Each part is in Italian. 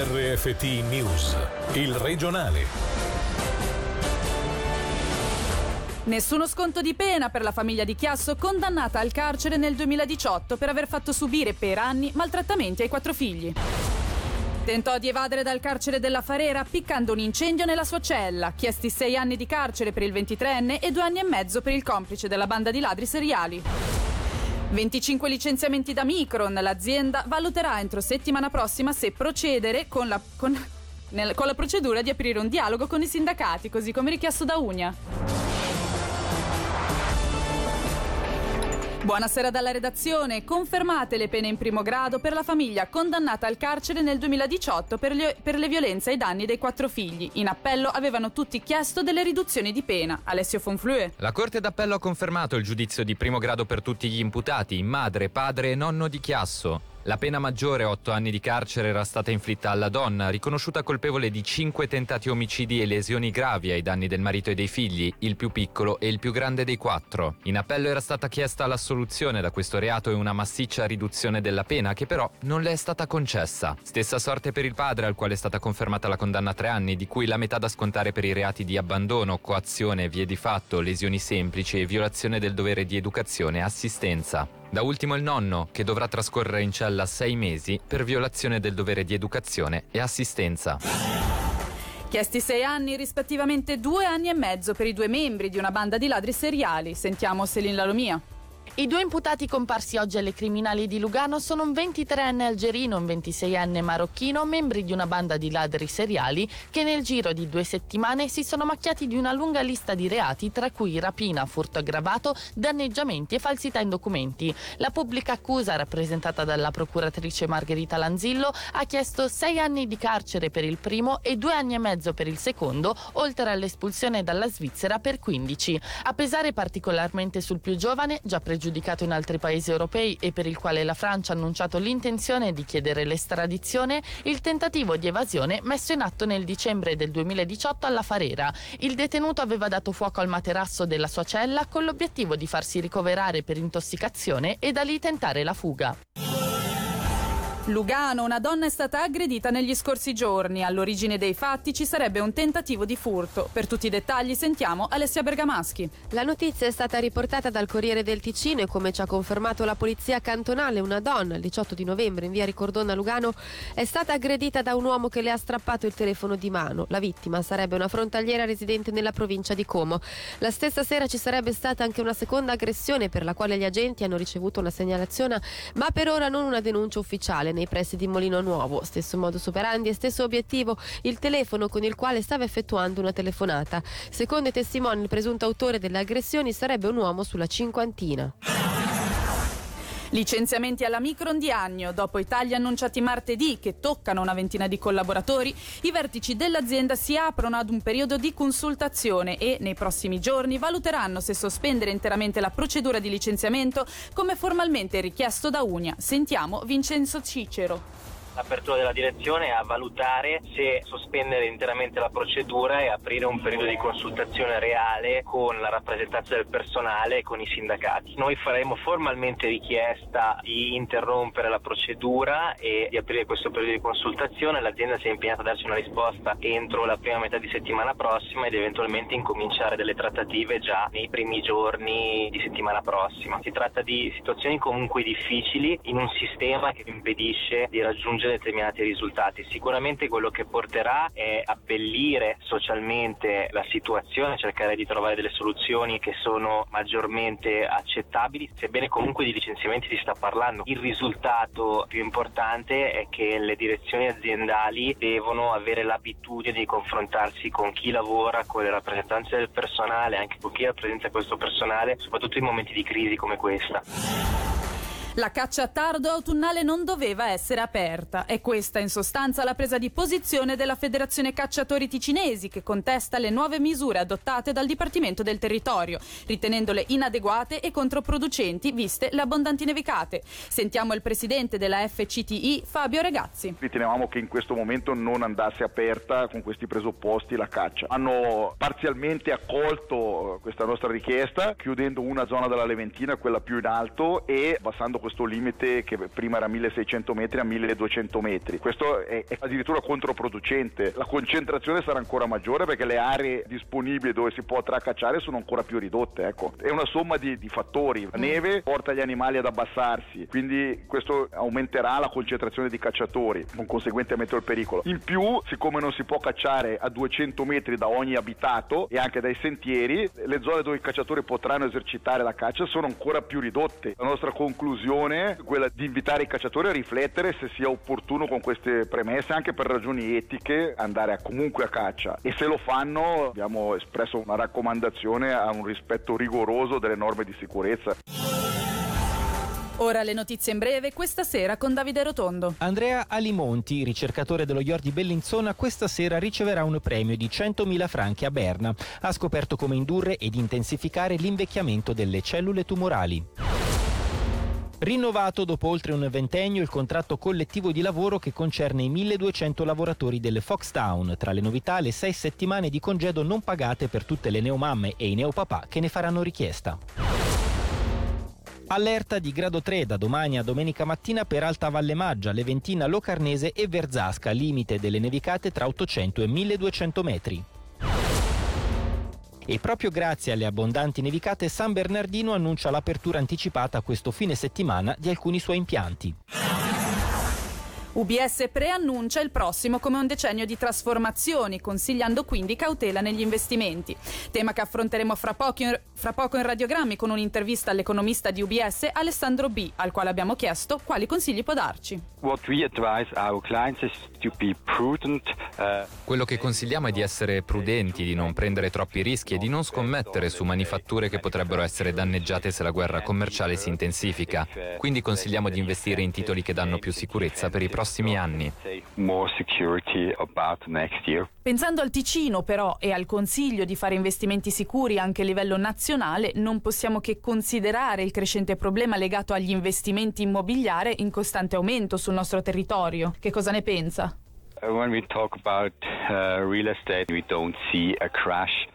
RFT News, il regionale. Nessuno sconto di pena per la famiglia di Chiasso, condannata al carcere nel 2018 per aver fatto subire per anni maltrattamenti ai 4 figli. Tentò di evadere dal carcere della Farera appiccando un incendio nella sua cella, chiesti 6 anni di carcere per il 23enne e 2 anni e mezzo per il complice della banda di ladri seriali. 25 licenziamenti da Micron, l'azienda valuterà entro settimana prossima se procedere con la procedura di aprire un dialogo con i sindacati, così come richiesto da Unia. Buonasera dalla redazione. Confermate le pene in primo grado per la famiglia condannata al carcere nel 2018 per le violenze ai danni dei 4 figli. In appello avevano tutti chiesto delle riduzioni di pena. Alessio Fonfluet. La Corte d'Appello ha confermato il giudizio di primo grado per tutti gli imputati, madre, padre e nonno di Chiasso. La pena maggiore, 8 anni di carcere, era stata inflitta alla donna, riconosciuta colpevole di 5 tentati omicidi e lesioni gravi ai danni del marito e dei figli, il più piccolo e il più grande dei 4. In appello era stata chiesta l'assoluzione da questo reato e una massiccia riduzione della pena, che però non le è stata concessa. Stessa sorte per il padre, al quale è stata confermata la condanna a 3 anni, di cui la metà da scontare per i reati di abbandono, coazione, vie di fatto, lesioni semplici e violazione del dovere di educazione e assistenza. Da ultimo il nonno, che dovrà trascorrere in cella 6 mesi per violazione del dovere di educazione e assistenza. Chiesti 6 anni, rispettivamente 2 anni e mezzo per i 2 membri di una banda di ladri seriali. Sentiamo Selin Lalomia. I 2 imputati comparsi oggi alle criminali di Lugano sono un 23enne algerino e un 26enne marocchino, membri di una banda di ladri seriali che nel giro di 2 settimane si sono macchiati di una lunga lista di reati, tra cui rapina, furto aggravato, danneggiamenti e falsità in documenti. La pubblica accusa, rappresentata dalla procuratrice Margherita Lanzillo, ha chiesto 6 anni di carcere per il primo e 2 anni e mezzo per il secondo, oltre all'espulsione dalla Svizzera per 15. A pesare particolarmente sul più giovane, già pregiudicato in altri paesi europei e per il quale la Francia ha annunciato l'intenzione di chiedere l'estradizione, il tentativo di evasione messo in atto nel dicembre del 2018 alla Farera. Il detenuto aveva dato fuoco al materasso della sua cella con l'obiettivo di farsi ricoverare per intossicazione e da lì tentare la fuga. Lugano, una donna è stata aggredita negli scorsi giorni. All'origine dei fatti ci sarebbe un tentativo di furto. Per tutti i dettagli sentiamo Alessia Bergamaschi. La notizia è stata riportata dal Corriere del Ticino e, come ci ha confermato la polizia cantonale, una donna il 18 di novembre in via Ricordona Lugano è stata aggredita da un uomo che le ha strappato il telefono di mano. La vittima sarebbe una frontaliera residente nella provincia di Como. La stessa sera ci sarebbe stata anche una seconda aggressione, per la quale gli agenti hanno ricevuto una segnalazione, ma per ora non una denuncia ufficiale, nei pressi di Molino Nuovo. Stesso modus operandi e stesso obiettivo, il telefono con il quale stava effettuando una telefonata. Secondo i testimoni, il presunto autore delle aggressioni sarebbe un uomo sulla cinquantina. Licenziamenti alla Micron di Agno. Dopo i tagli annunciati martedì, che toccano una ventina di collaboratori, i vertici dell'azienda si aprono ad un periodo di consultazione e nei prossimi giorni valuteranno se sospendere interamente la procedura di licenziamento, come formalmente richiesto da Unia. Sentiamo Vincenzo Cicero. L'apertura della direzione è a valutare se sospendere interamente la procedura e aprire un periodo di consultazione reale con la rappresentanza del personale e con i sindacati. Noi faremo formalmente richiesta di interrompere la procedura e di aprire questo periodo di consultazione. L'azienda si è impegnata a darci una risposta entro la prima metà di settimana prossima ed eventualmente incominciare delle trattative già nei primi giorni di settimana prossima. Si tratta di situazioni comunque difficili in un sistema che impedisce di raggiungere determinati risultati. Sicuramente quello che porterà è abbellire socialmente la situazione, cercare di trovare delle soluzioni che sono maggiormente accettabili, sebbene comunque di licenziamenti si sta parlando. Il risultato più importante è che le direzioni aziendali devono avere l'abitudine di confrontarsi con chi lavora, con le rappresentanze del personale, anche con chi rappresenta questo personale, soprattutto in momenti di crisi come questa. La caccia tardo autunnale non doveva essere aperta. È questa in sostanza la presa di posizione della Federazione Cacciatori Ticinesi, che contesta le nuove misure adottate dal Dipartimento del Territorio, ritenendole inadeguate e controproducenti viste le abbondanti nevicate. Sentiamo il presidente della FCTI, Fabio Regazzi. Ritenevamo che in questo momento non andasse aperta con questi presupposti la caccia. Hanno parzialmente accolto questa nostra richiesta, chiudendo una zona della Leventina, quella più in alto, e abbassando questo limite che prima era 1600 metri a 1200 metri. Questo è addirittura controproducente. La concentrazione sarà ancora maggiore perché le aree disponibili dove si può tracacciare sono ancora più ridotte. Ecco, è una somma di fattori. La neve porta gli animali ad abbassarsi, quindi questo aumenterà la concentrazione di cacciatori, con conseguente aumento del pericolo. In più, siccome non si può cacciare a 200 metri da ogni abitato e anche dai sentieri, le zone dove i cacciatori potranno esercitare la caccia sono ancora più ridotte. La nostra conclusione è quella di invitare i cacciatori a riflettere se sia opportuno, con queste premesse, anche per ragioni etiche, andare comunque a caccia, e se lo fanno abbiamo espresso una raccomandazione a un rispetto rigoroso delle norme di sicurezza. Ora le notizie in breve, questa sera con Davide Rotondo. Andrea Alimonti, ricercatore dello IOR di Bellinzona, questa sera riceverà un premio di 100.000 franchi a Berna. Ha scoperto come indurre ed intensificare l'invecchiamento delle cellule tumorali. Rinnovato dopo oltre un ventennio il contratto collettivo di lavoro che concerne i 1.200 lavoratori delle Fox Town. Tra le novità, le 6 settimane di congedo non pagate per tutte le neomamme e i neopapà che ne faranno richiesta. Allerta di grado 3 da domani a domenica mattina per Alta Valle Maggia, Leventina, Locarnese e Verzasca, limite delle nevicate tra 800 e 1.200 metri. E proprio grazie alle abbondanti nevicate, San Bernardino annuncia l'apertura anticipata questo fine settimana di alcuni suoi impianti. UBS preannuncia il prossimo come un decennio di trasformazioni, consigliando quindi cautela negli investimenti. Tema che affronteremo fra poco in Radiogrammi con un'intervista all'economista di UBS Alessandro B., al quale abbiamo chiesto quali consigli può darci. Quello che consigliamo è di essere prudenti, di non prendere troppi rischi e di non scommettere su manifatture che potrebbero essere danneggiate se la guerra commerciale si intensifica. Quindi consigliamo di investire in titoli che danno più sicurezza per i prossimi anni. Pensando al Ticino, però, e al consiglio di fare investimenti sicuri anche a livello nazionale, non possiamo che considerare il crescente problema legato agli investimenti immobiliari in costante aumento sul nostro territorio. Che cosa ne pensa? When we talk about real estate, we don't see a crash.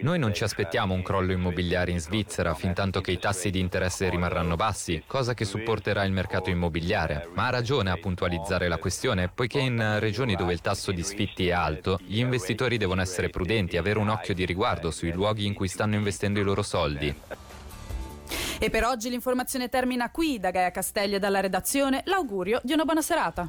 Noi non ci aspettiamo un crollo immobiliare in Svizzera fintanto che i tassi di interesse rimarranno bassi, cosa che supporterà il mercato immobiliare. Ma ha ragione a puntualizzare la questione, poiché in regioni dove il tasso di sfitti è alto, gli investitori devono essere prudenti e avere un occhio di riguardo sui luoghi in cui stanno investendo i loro soldi. E per oggi l'informazione termina qui. Da Gaia Castelli e dalla redazione, l'augurio di una buona serata.